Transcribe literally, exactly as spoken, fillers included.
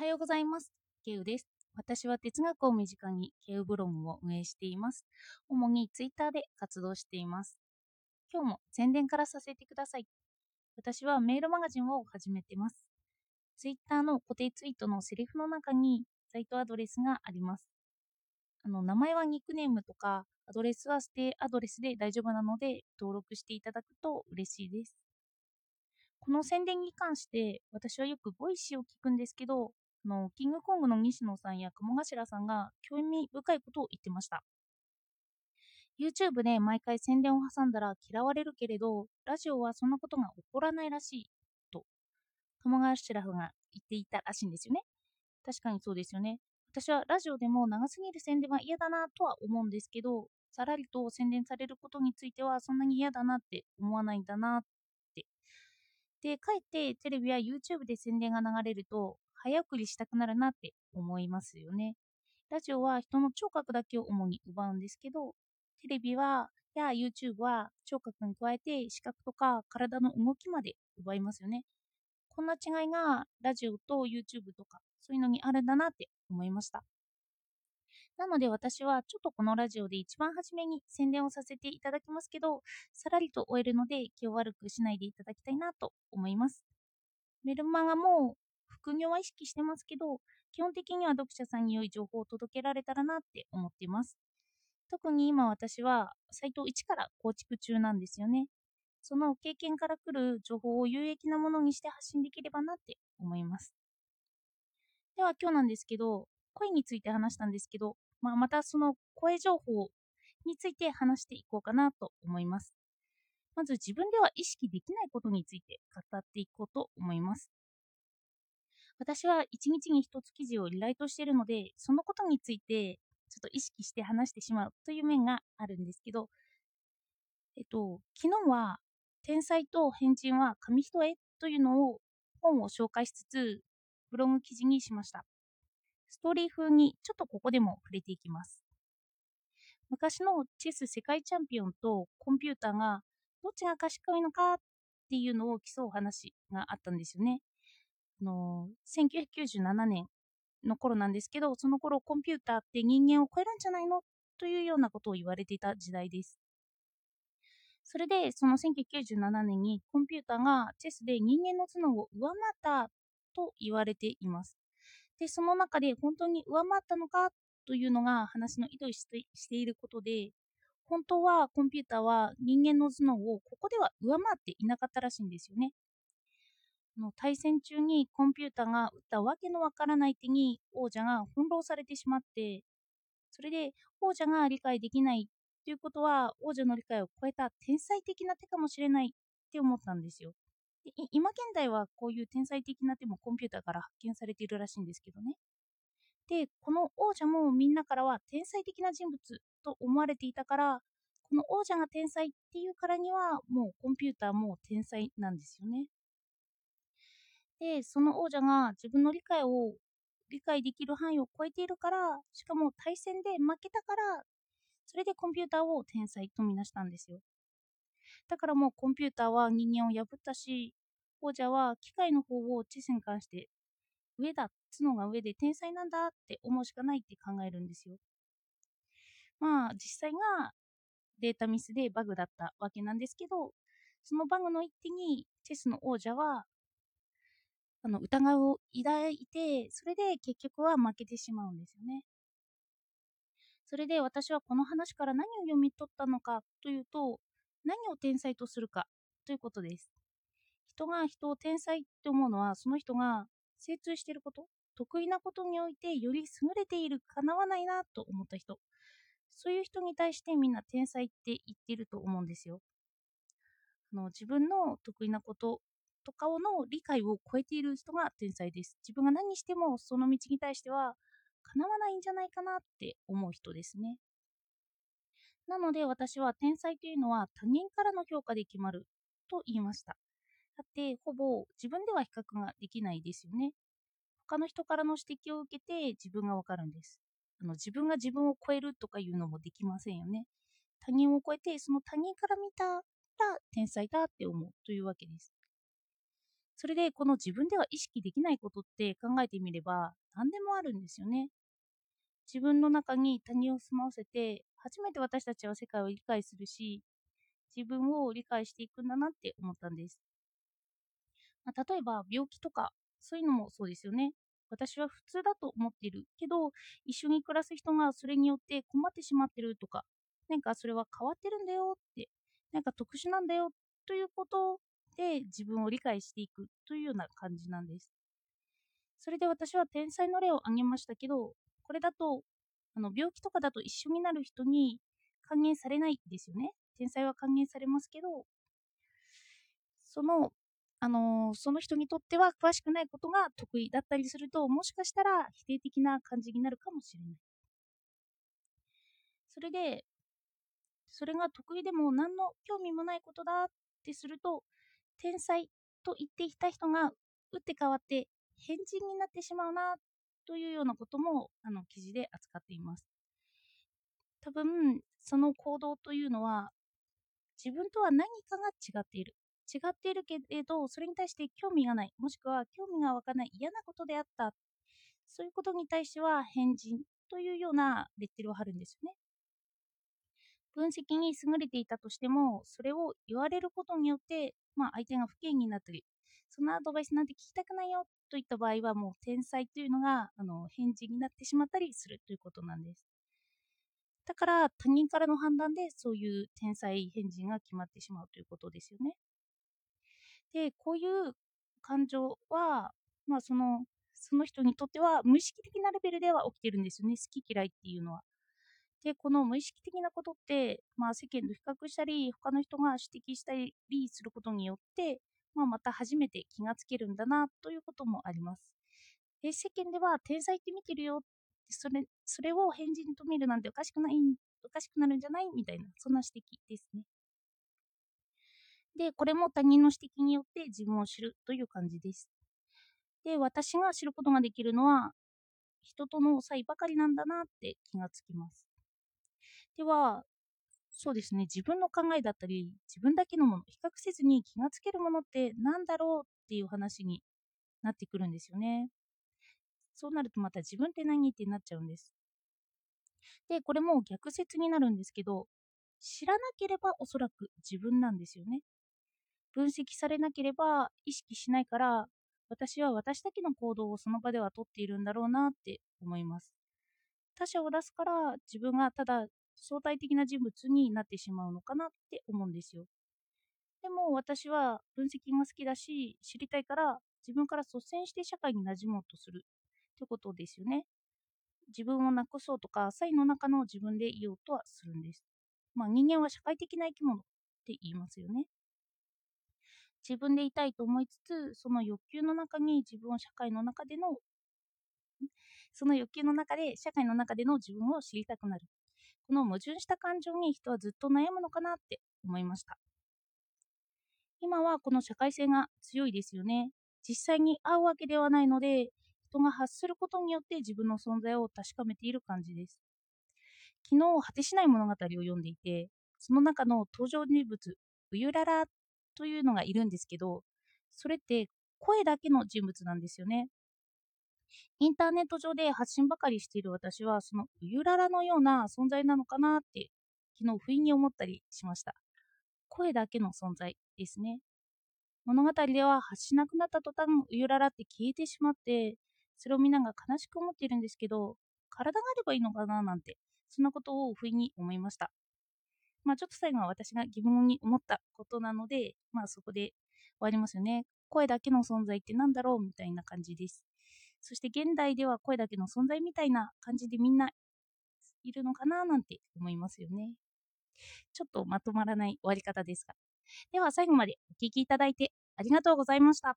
はようございます。ケウです。私は哲学を身近にケウブログを運営しています。主にツイッターで活動しています。今日も宣伝からさせてください。私はメールマガジンを始めています。ツイッターの固定ツイートのセリフの中にサイトアドレスがあります。あの名前はニックネームとか、アドレスはステアドレスで大丈夫なので登録していただくと嬉しいです。この宣伝に関して私はよくボイシーを聞くんですけど、あのキングコングの西野さんや鴨頭さんが興味深いことを言ってました。 YouTube で毎回宣伝を挟んだら嫌われるけれど、ラジオはそんなことが起こらないらしいと鴨頭が言っていたらしいんですよね。確かにそうですよね。私はラジオでも長すぎる宣伝は嫌だなとは思うんですけど、さらりと宣伝されることについてはそんなに嫌だなって思わないんだなって。で、かえってテレビや YouTube で宣伝が流れると早送りしたくなるなって思いますよね。ラジオは人の聴覚だけを主に奪うんですけど、テレビはや YouTube は聴覚に加えて視覚とか体の動きまで奪いますよね。こんな違いがラジオと YouTube とかそういうのにあるんだなって思いました。なので私はちょっとこのラジオで一番初めに宣伝をさせていただきますけど、さらりと終えるので気を悪くしないでいただきたいなと思います。メルマガも副業は意識してますけど、基本的には読者さんに良い情報を届けられたらなって思っています。特に今私はサイトを一から構築中なんですよね。その経験から来る情報を有益なものにして発信できればなって思います。では今日なんですけど、声について話したんですけど、まあ、またその声情報について話していこうかなと思います。まず自分では意識できないことについて語っていこうと思います。私は一日に一つ記事をリライトしているので、そのことについてちょっと意識して話してしまうという面があるんですけど、えっと、昨日は天才と変人は紙一重というのを本を紹介しつつブログ記事にしました。ストーリー風にちょっとここでも触れていきます。昔のチェス世界チャンピオンとコンピューターがどっちが賢いのかっていうのを競う話があったんですよね。あのせんきゅうひゃくきゅうじゅうななねんの頃なんですけど、その頃コンピューターって人間を超えるんじゃないのというようなことを言われていた時代です。それでそのせんきゅうひゃくきゅうじゅうななねんにコンピューターがチェスで人間の頭脳を上回ったと言われています。で、その中で本当に上回ったのかというのが話の意図していることで、本当はコンピューターは人間の頭脳をここでは上回っていなかったらしいんですよね。の対戦中にコンピューターが打ったわけのわからない手に王者が翻弄されてしまって、それで王者が理解できないということは王者の理解を超えた天才的な手かもしれないって思ったんですよ。で、今現代はこういう天才的な手もコンピューターから発見されているらしいんですけどね。で、この王者もみんなからは天才的な人物と思われていたから、この王者が天才っていうからにはもうコンピューターも天才なんですよね。で、その王者が自分の理解を理解できる範囲を超えているから、しかも対戦で負けたから、それでコンピューターを天才とみなしたんですよ。だからもうコンピューターは人間を破ったし、王者は機械の方をチェスに関して上だ、角が上で天才なんだって思うしかないって考えるんですよ。まあ実際がデータミスでバグだったわけなんですけど、そのバグの一手にチェスの王者はあの疑いを抱いて、それで結局は負けてしまうんですよね。それで私はこの話から何を読み取ったのかというと、何を天才とするかということです。人が人を天才って思うのは、その人が精通していること、得意なことにおいてより優れている、かなわないなと思った人、そういう人に対してみんな天才って言ってると思うんですよ。あの自分の得意なこととかの理解を超えている人が天才です。自分が何してもその道に対してはかなわないんじゃないかなって思う人ですね。なので私は天才というのは他人からの評価で決まると言いました。だってほぼ自分では比較ができないですよね。他の人からの指摘を受けて自分がわかるんです。あの自分が自分を超えるとかいうのもできませんよね。他人を超えてその他人から見たら天才だって思うというわけです。それでこの自分では意識できないことって考えてみれば何でもあるんですよね。自分の中に他人を住まわせて初めて私たちは世界を理解するし、自分を理解していくんだなって思ったんです。まあ、例えば病気とかそういうのもそうですよね。私は普通だと思っているけど、一緒に暮らす人がそれによって困ってしまってるとか、なんかそれは変わってるんだよって、なんか特殊なんだよということで自分を理解していくというような感じなんです。それで私は天才の例を挙げましたけど、これだとあの病気とかだと一緒になる人に還元されないですよね。天才は還元されますけど、そのあのー、その人にとっては詳しくないことが得意だったりすると、もしかしたら否定的な感じになるかもしれない。それで、それが得意でも何の興味もないことだってすると、天才と言っていた人が打って変わって変人になってしまうなというようなこともあの記事で扱っています。多分その行動というのは自分とは何かが違っている。違っているけれど、それに対して興味がない、もしくは興味が湧かない嫌なことであった、そういうことに対しては変人というようなレッテルを貼るんですよね。分析に優れていたとしても、それを言われることによって、まあ、相手が不敬になったり、そのアドバイスなんて聞きたくないよといった場合は、もう天才というのがあの変人になってしまったりするということなんです。だから他人からの判断でそういう天才変人が決まってしまうということですよね。で、こういう感情は、まあ、その、その人にとっては無意識的なレベルでは起きてるんですよね。好き嫌いっていうのは。で、この無意識的なことって、まあ、世間と比較したり、他の人が指摘したりすることによって、まあ、また初めて気がつけるんだなということもあります。で、世間では天才って見てるよ、それ、それを変人と見るなんておかしくない、おかしくなるんじゃないみたいな、そんな指摘ですね。で、これも他人の指摘によって自分を知るという感じです。で、私が知ることができるのは、人との差異ばかりなんだなって気がつきます。では、そうですね、自分の考えだったり、自分だけのもの、比較せずに気がつけるものって何だろうっていう話になってくるんですよね。そうなるとまた自分って何ってなっちゃうんです。で、これも逆説になるんですけど、知らなければおそらく自分なんですよね。分析されなければ意識しないから、私は私だけの行動をその場ではとっているんだろうなって思います。他者を出すから自分がただ相対的な人物になってしまうのかなって思うんですよ。でも私は分析が好きだし、知りたいから自分から率先して社会に馴染もうとするってことですよね。自分をなくそうとか、差異の中の自分でいようとはするんです。まあ、人間は社会的な生き物って言いますよね。自分でいたいと思いつつ、その欲求の中に自分を社会の中での、その欲求の中で社会の中での自分を知りたくなる。この矛盾した感情に人はずっと悩むのかなって思いました。今はこの社会性が強いですよね。実際に会うわけではないので、人が発することによって自分の存在を確かめている感じです。昨日、果てしない物語を読んでいて、その中の登場人物、ウユララというのがいるんですけど、それって声だけの人物なんですよね。インターネット上で発信ばかりしている私は、そのウユララのような存在なのかなって、昨日不意に思ったりしました。声だけの存在ですね。物語では発しなくなった途端、ウユララって消えてしまって、それをみんなが悲しく思っているんですけど、体があればいいのかななんて、そんなことを不意に思いました。まあ、ちょっと最後は私が疑問に思ったことなので、まあ、そこで終わりますよね。声だけの存在って何だろうみたいな感じです。そして現代では声だけの存在みたいな感じでみんないるのかななんて思いますよね。ちょっとまとまらない終わり方ですが。では最後までお聞きいただいてありがとうございました。